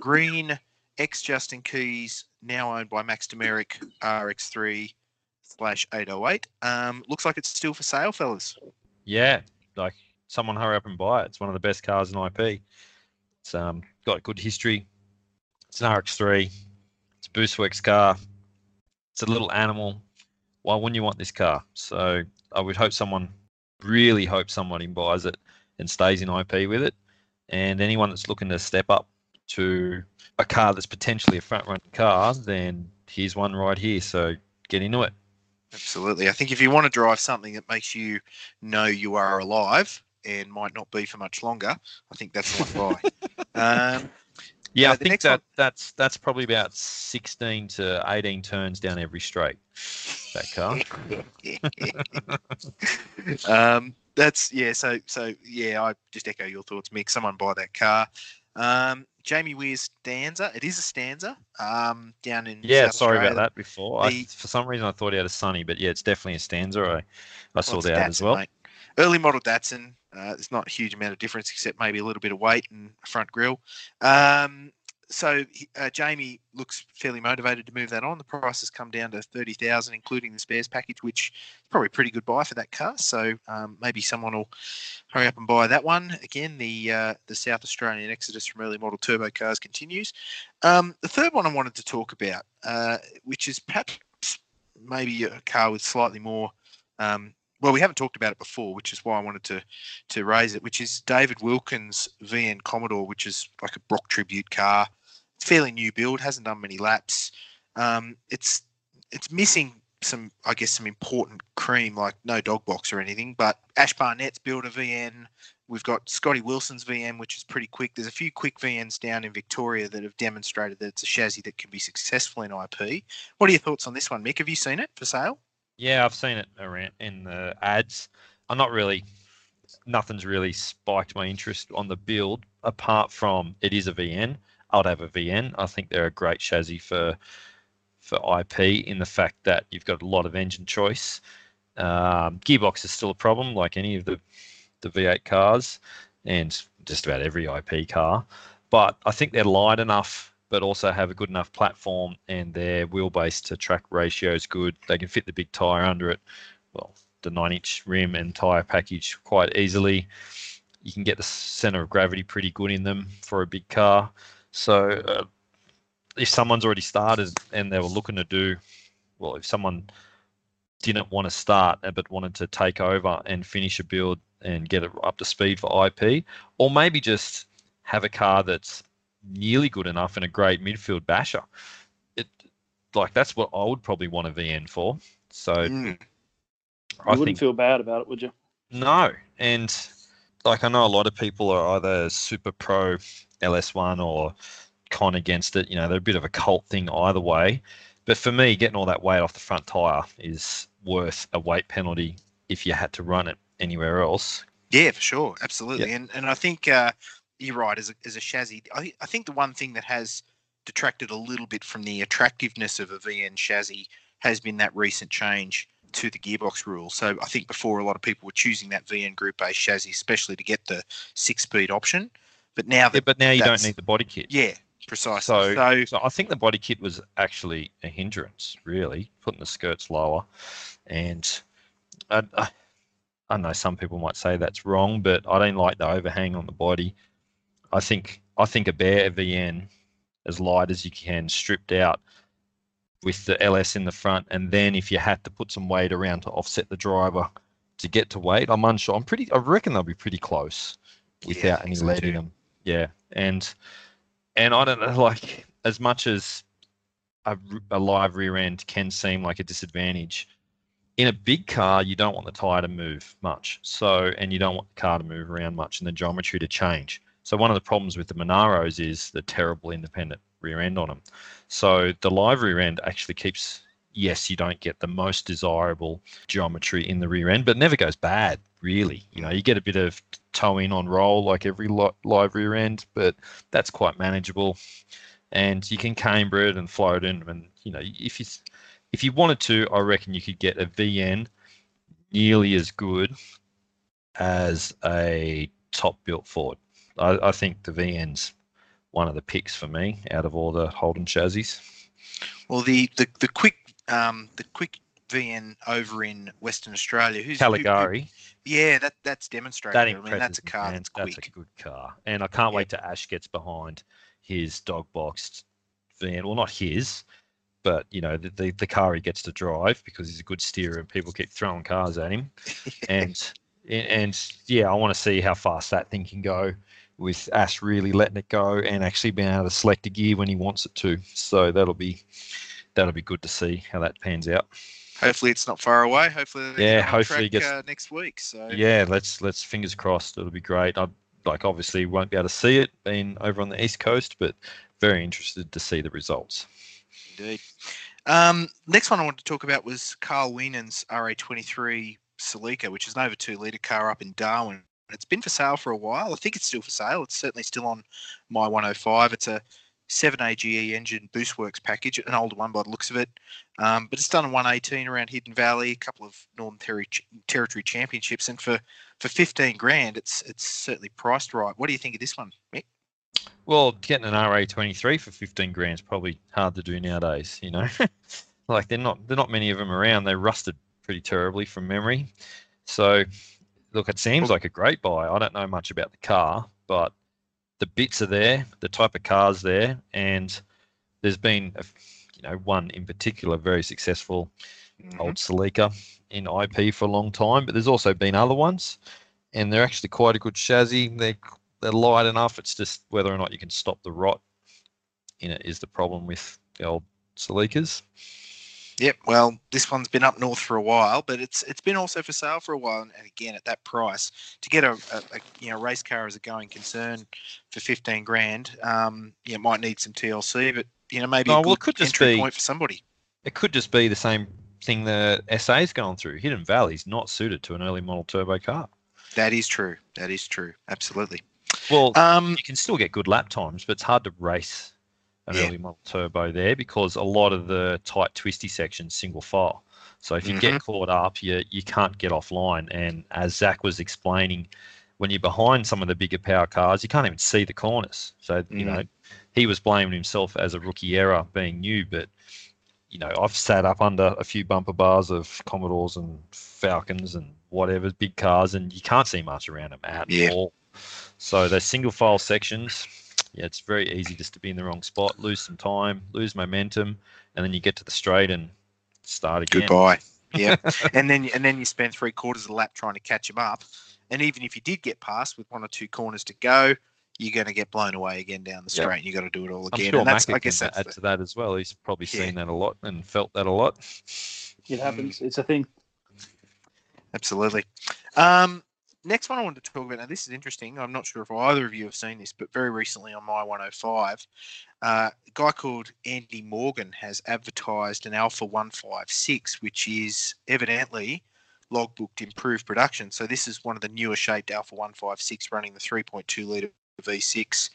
green ex-Justin Keys, now owned by Max Demerick, RX3/808. Looks like it's still for sale, fellas. Yeah, like someone hurry up and buy it. It's one of the best cars in IP. It's got good history. It's an RX3. It's a Boostworks car. It's a little animal. Why wouldn't you want this car? So I would hope really hope somebody buys it and stays in IP with it. And anyone that's looking to step up to a car that's potentially a front-run car, then here's one right here. So get into it. Absolutely. I think if you want to drive something that makes you know you are alive and might not be for much longer, I think that's the one buy. Yeah, I think that's probably about 16 to 18 turns down every straight, that car. I just echo your thoughts, Mick. Someone buy that car. Jamie Weir's Stanza. It is a Stanza down in South sorry Australia. About that before. For some reason I thought he had a Sunny, but yeah, it's definitely a Stanza. I saw that out as well. Mate. Early model Datsun. There's not a huge amount of difference except maybe a little bit of weight and a front grille. So Jamie looks fairly motivated to move that on. The price has come down to $30,000, including the spares package, which is probably a pretty good buy for that car. So maybe someone will hurry up and buy that one. Again, the South Australian exodus from early model turbo cars continues. The third one I wanted to talk about, which is perhaps maybe a car with slightly more well, we haven't talked about it before, which is why I wanted to raise it, which is David Wilkins' VN Commodore, which is like a Brock tribute car. It's fairly new build, hasn't done many laps. It's missing some important cream, like no dog box or anything, but Ash Barnett's built a VN. We've got Scotty Wilson's VN, which is pretty quick. There's a few quick VNs down in Victoria that have demonstrated that it's a chassis that can be successful in IP. What are your thoughts on this one, Mick? Have you seen it for sale? Yeah, I've seen it around in the ads. Nothing's really spiked my interest on the build, apart from it is a VN. I'd have a VN. I think they're a great chassis for IP in the fact that you've got a lot of engine choice. Gearbox is still a problem, like any of the V8 cars and just about every IP car. But I think they're light enough, but also have a good enough platform, and their wheelbase to track ratio is good. They can fit the big tyre under it, well, the 9-inch rim and tyre package quite easily. You can get the centre of gravity pretty good in them for a big car. So if someone's already started and they were looking to if someone didn't want to start but wanted to take over and finish a build and get it up to speed for IP, or maybe just have a car that's nearly good enough and a great midfield basher, that's what I would probably want a VN for. So I wouldn't feel bad about it, would you? No. And I know a lot of people are either super pro LS1 or con against it. You know, they're a bit of a cult thing either way. But for me, getting all that weight off the front tyre is worth a weight penalty if you had to run it anywhere else. Yeah, for sure. Absolutely. Yeah. And I think you're right, as a chassis. I think the one thing that has detracted a little bit from the attractiveness of a VN chassis has been that recent change to the gearbox rule. So I think before a lot of people were choosing that VN Group A chassis, especially to get the 6-speed option. But now that, but now you don't need the body kit. Yeah, precisely. So I think the body kit was actually a hindrance, really, putting the skirts lower. And I know some people might say that's wrong, but I don't like the overhang on the body. I think a bare VN, as light as you can, stripped out with the LS in the front, and then if you had to put some weight around to offset the driver to get to weight, I'm unsure. I reckon they'll be pretty close without any lead in them. Yeah, and I don't know. Like, as much as a live rear end can seem like a disadvantage, in a big car, you don't want the tyre to move much. So, and you don't want the car to move around much and the geometry to change. So one of the problems with the Monaros is the terrible independent rear end on them. So the live rear end actually keeps, yes, you don't get the most desirable geometry in the rear end, but it never goes bad, really. You know, you get a bit of toe in on roll like every live rear end, but that's quite manageable. And you can camber it and float it in. And, you know, if you wanted to, I reckon you could get a VN nearly as good as a top-built Ford. I think the VN's one of the picks for me out of all the Holden chassis. Well, the quick VN over in Western Australia, who's Caligari? Yeah, that's demonstrated. That impresses, I mean, that's a car that's quick. That's a good car, and I can't wait till Ash gets behind his dog boxed VN. Well, not his, but you know the car he gets to drive, because he's a good steerer and people keep throwing cars at him. and yeah, I want to see how fast that thing can go, with Ash really letting it go and actually being able to select a gear when he wants it to. So that'll be good to see how that pans out. Hopefully it's not far away. Hopefully it gets next week. So yeah, let's fingers crossed. It'll be great. I obviously won't be able to see it, being over on the East Coast, but very interested to see the results. Indeed. Next one I wanted to talk about was Carl Wienen's RA23 Celica, which is an over 2-litre car up in Darwin. It's been for sale for a while. I think it's still for sale. It's certainly still on My 105. It's a 7AGE engine Boostworks package, an older one by the looks of it. But it's done a 118 around Hidden Valley, a couple of Northern Territory Championships. And for 15 grand, it's certainly priced right. What do you think of this one, Mick? Well, getting an RA23 for 15 grand is probably hard to do nowadays, you know. Like, they're not many of them around. They rusted pretty terribly from memory. So look, it seems like a great buy. I don't know much about the car, but the bits are there, the type of car's there, and there's been, one in particular very successful old Celica in IP for a long time, but there's also been other ones, and they're actually quite a good chassis. They're light enough. It's just whether or not you can stop the rot in it is the problem with the old Celicas. Yep, well, this one's been up north for a while, but it's been also for sale for a while, and again at that price to get a race car as a going concern for 15 grand, it might need some TLC, but maybe it could just be a point for somebody. It could just be the same thing that SA's gone through. Hidden Valley's not suited to an early model turbo car. That is true. Absolutely. Well, you can still get good lap times, but it's hard to race an early model turbo there, because a lot of the tight twisty sections single file. So if you get caught up, you can't get offline. And as Zach was explaining, when you're behind some of the bigger power cars, you can't even see the corners. So he was blaming himself as a rookie error being new, but I've sat up under a few bumper bars of Commodores and Falcons and whatever big cars, and you can't see much around them at all. So those single file sections. Yeah, it's very easy just to be in the wrong spot, lose some time, lose momentum, and then you get to the straight and start again. Goodbye. Yeah, and then you spend 3/4 of the lap trying to catch them up, and even if you did get past with one or two corners to go, you're going to get blown away again down the straight, and you got to do it all again. I'm sure Macca can add to that as well. He's probably seen that a lot and felt that a lot. It happens. It's a thing. Absolutely. Next one I wanted to talk about, now this is interesting. I'm not sure if either of you have seen this, but very recently on My 105, a guy called Andy Morgan has advertised an Alpha 156, which is evidently logbooked improved production. So this is one of the newer shaped Alpha 156 running the 3.2 litre V6.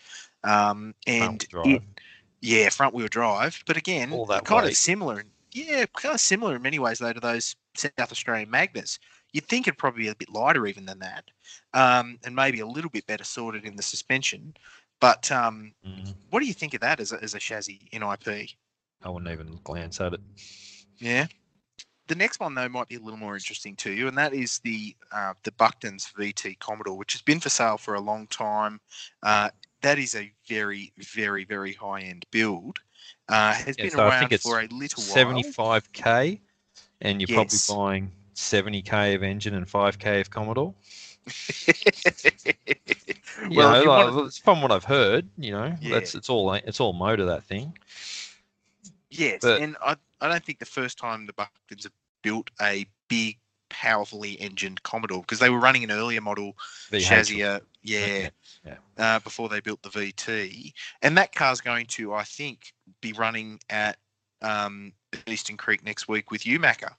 Front-wheel drive. But again, kind of similar Yeah, kind of similar in many ways, though, to those South Australian Magnets. You'd think it'd probably be a bit lighter even than that, and maybe a little bit better sorted in the suspension. But what do you think of that as a chassis in IP? I wouldn't even glance at it. Yeah. The next one, though, might be a little more interesting to you, and that is the Bucktons VT Commodore, which has been for sale for a long time. That is a very, very, very high-end build. Has been around for a little while. 75K, and you're probably buying 70K of engine and 5K of Commodore. Well, know, like, from what I've heard, you know, it's all motor, that thing. Yes, but, and I don't think the first time the Bucktons have built a big, powerfully engined Commodore, because they were running an earlier model, chassis, before they built the VT. And that car's going to, I think, be running at Eastern Creek next week with you, Macca,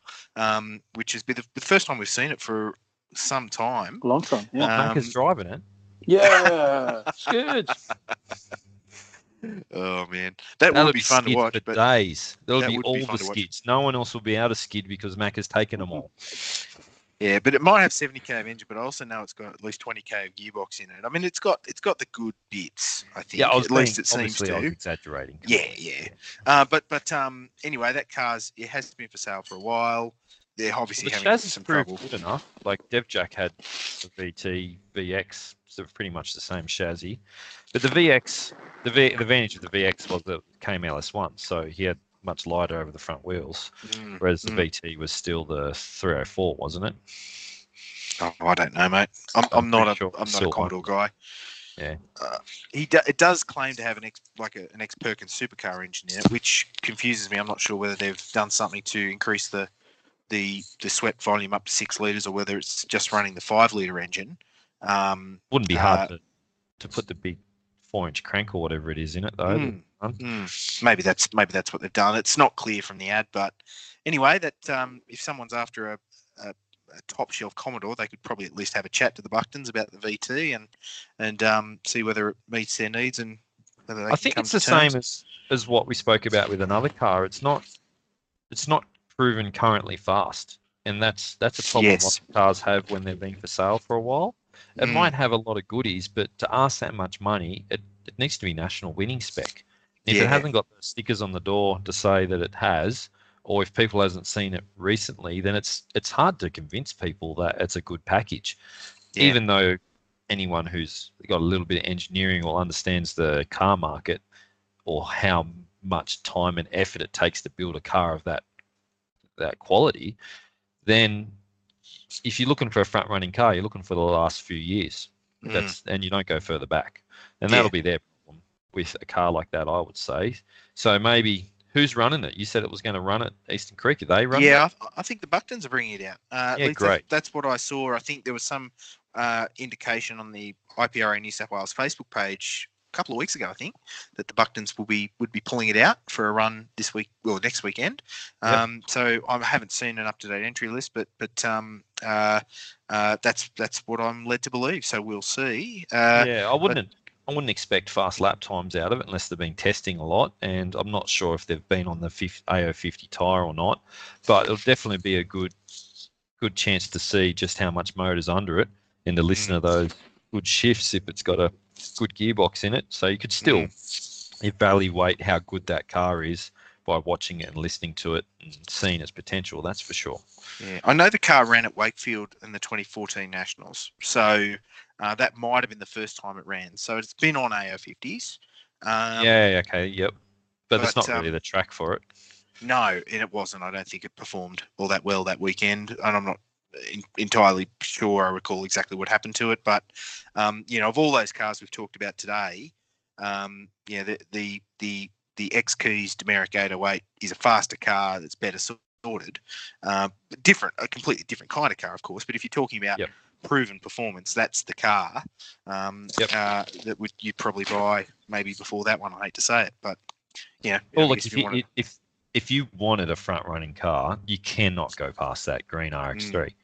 which has been the first time we've seen it for some time. A long time, yeah. Macca's driving it. Yeah, it's good. Oh man, that would be fun to watch. For days, there'll be all the skids. No one else will be out of skid because Mac has taken them all. Yeah, but it might have 70K of engine, but I also know it's got at least 20K of gearbox in it. I mean, it's got the good bits, I think. Yeah, at least it seems to. I was exaggerating. Yeah. But anyway, that car's it has been for sale for a while. They're obviously having some trouble. Good enough. Like DevJack had the VT VX. So pretty much the same chassis, but the VX, the advantage of the VX was that it came LS1, so he had much lighter over the front wheels, whereas the VT was still the 304, wasn't it? Oh, I don't know, mate. I'm not a Commodore guy. Yeah, it does claim to have an ex Perkins supercar engine in it, which confuses me. I'm not sure whether they've done something to increase the swept volume up to 6 litres, or whether it's just running the 5 litre engine. Wouldn't be hard to put the big 4-inch crank or whatever it is in it though. Maybe that's what they've done. It's not clear from the ad, but anyway, that if someone's after a top shelf Commodore, they could probably at least have a chat to the Bucktons about the VT and see whether it meets their needs and whether they. I think it's the same as what we spoke about with another car. It's not proven currently fast, and that's a problem lots of cars have when they've been for sale for a while. It might have a lot of goodies, but to ask that much money, it needs to be national winning spec. If it hasn't got the stickers on the door to say that it has, or if people hasn't seen it recently, then it's hard to convince people that it's a good package. Yeah. Even though anyone who's got a little bit of engineering or understands the car market or how much time and effort it takes to build a car of that quality, then if you're looking for a front-running car, you're looking for the last few years. And you don't go further back. And that'll be their problem with a car like that, I would say. So maybe who's running it? You said it was going to run at Eastern Creek. Are they running it? Yeah, I think the Bucktons are bringing it out. Great. That's what I saw. I think there was some indication on the IPRA New South Wales Facebook page a couple of weeks ago, I think, that the Bucktons would be pulling it out for a run this week or next weekend. So I haven't seen an up-to-date entry list, but that's what I'm led to believe. So we'll see. I wouldn't expect fast lap times out of it unless they've been testing a lot, and I'm not sure if they've been on the AO50 tyre or not. But it'll definitely be a good chance to see just how much motor's under it and to listen to those good shifts if it's got a good gearbox in it. So you could still evaluate how good that car is by watching it and listening to it and seeing its potential, that's for sure. Yeah, I know the car ran at Wakefield in the 2014 Nationals, so that might have been the first time it ran. So it's been on AO50s. But it's not really the track for it. No, and it wasn't. I don't think it performed all that well that weekend, and I'm not entirely sure I recall exactly what happened to it, but of all those cars we've talked about today, the X-Keys Demeric 808 is a faster car that's better sorted, a completely different kind of car, of course. But if you're talking about proven performance, that's the car that you'd probably buy maybe before that one. I hate to say it, but yeah. Well, look, if you wanted a front-running car, you cannot go past that green RX3.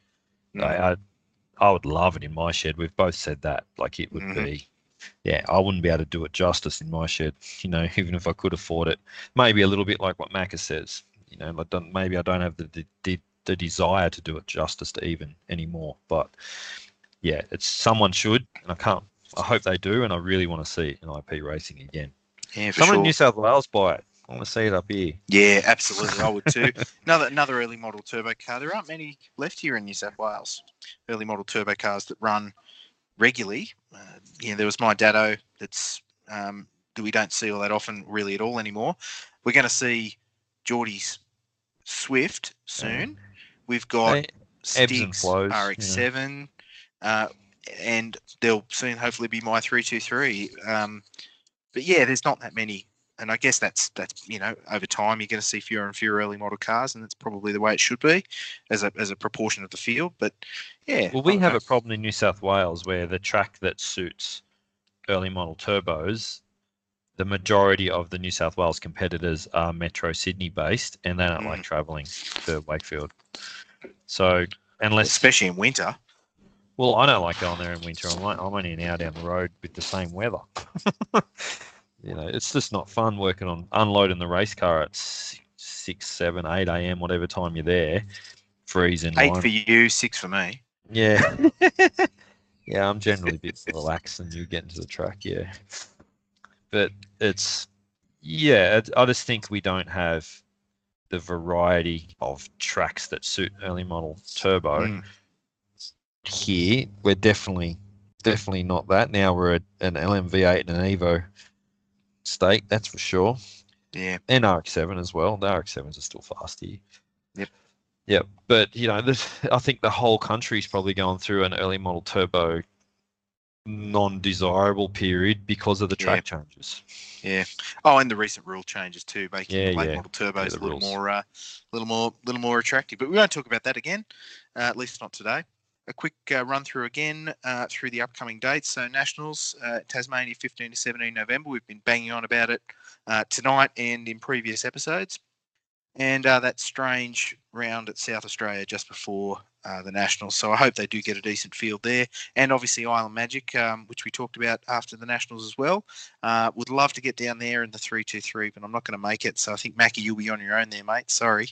I would love it in my shed. We've both said that. Like, it would be... Yeah, I wouldn't be able to do it justice in my shed, you know, even if I could afford it. Maybe a little bit like what Macca says. you know, like, maybe I don't have the desire to do it justice to even anymore. But yeah, it's someone should, and I can't. I hope they do, and I really want to see NIP racing again. Yeah, for Someone in New South Wales buy it. I want to see it up here. Yeah, absolutely. I would too. Another early model turbo car. There aren't many left here in New South Wales. Early model turbo cars that run regularly. You know, there was my Dado that's that we don't see all that often, really, at all anymore. We're going to see Geordie's Swift soon. We've got Stig's RX-7, and there'll soon hopefully be my 323. But yeah, there's not that many. And I guess that's you know, over time you're going to see fewer and fewer early model cars, and that's probably the way it should be as a proportion of the field. But yeah, well, we have a problem in New South Wales where the track that suits early model turbos, the majority of the New South Wales competitors are Metro Sydney based, and they don't like travelling to Wakefield. So especially in winter. Well, I don't like going there in winter. I'm only an hour down the road with the same weather. You know, it's just not fun working on unloading the race car at 6, 7, 8 a.m., whatever time you're there, freezing. 8 for you, 6 for me. Yeah. Yeah, I'm generally a bit relaxed and you get into the track, yeah. But it's, yeah, I just think we don't have the variety of tracks that suit early model turbo here. We're definitely not that. Now we're an LMV8 and an Evo state, that's for sure. Yeah, and RX-7 as well. The RX-7s are still fast here. Yep. But you know, I think the whole country's probably going through an early model turbo non-desirable period because of the track changes. Yeah. Oh, and the recent rule changes too, making the late model turbos a little more attractive. But we won't talk about that again, at least not today. A quick run through again through the upcoming dates. So Nationals, Tasmania, 15 to 17 November. We've been banging on about it tonight and in previous episodes. And that strange round at South Australia just before the Nationals. So I hope they do get a decent field there. And obviously Island Magic, which we talked about after the Nationals as well. Would love to get down there in the 323, but I'm not going to make it. So I think, Macca, you'll be on your own there, mate. Sorry.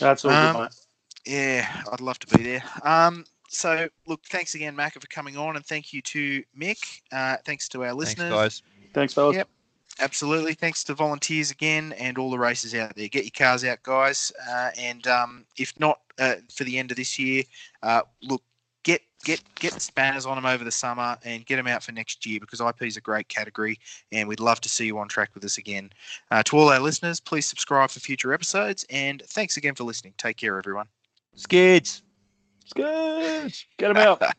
That's all good, mate. Yeah, I'd love to be there. So, look, thanks again, Macca, for coming on, and thank you to Mick. Thanks to our listeners. Thanks, guys. Thanks, fellas. Yep, absolutely. Thanks to volunteers again and all the racers out there. Get your cars out, guys. And if not for the end of this year, look, get spanners on them over the summer and get them out for next year, because IP is a great category and we'd love to see you on track with us again. To all our listeners, please subscribe for future episodes, and thanks again for listening. Take care, everyone. Skids. Get them out.